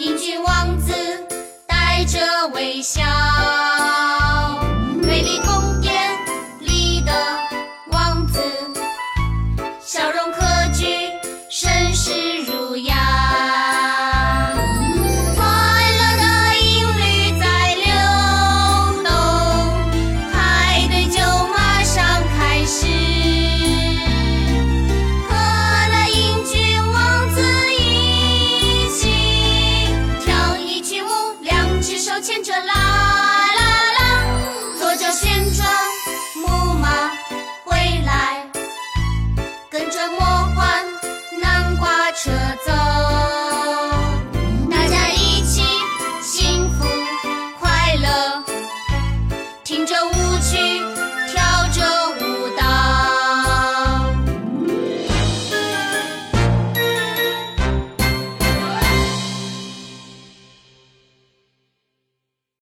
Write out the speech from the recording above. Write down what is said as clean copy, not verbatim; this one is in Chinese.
英俊王子带着微笑，美丽宫殿里的王子，笑容可掬，绅士儒雅。快乐的音律在流动，派对就马上开始。和了英俊王子一起跳一曲舞，两只手牵着啦啦啦，坐着旋转木马回来，跟着魔幻南瓜车走，大家一起幸福快乐，听着舞曲。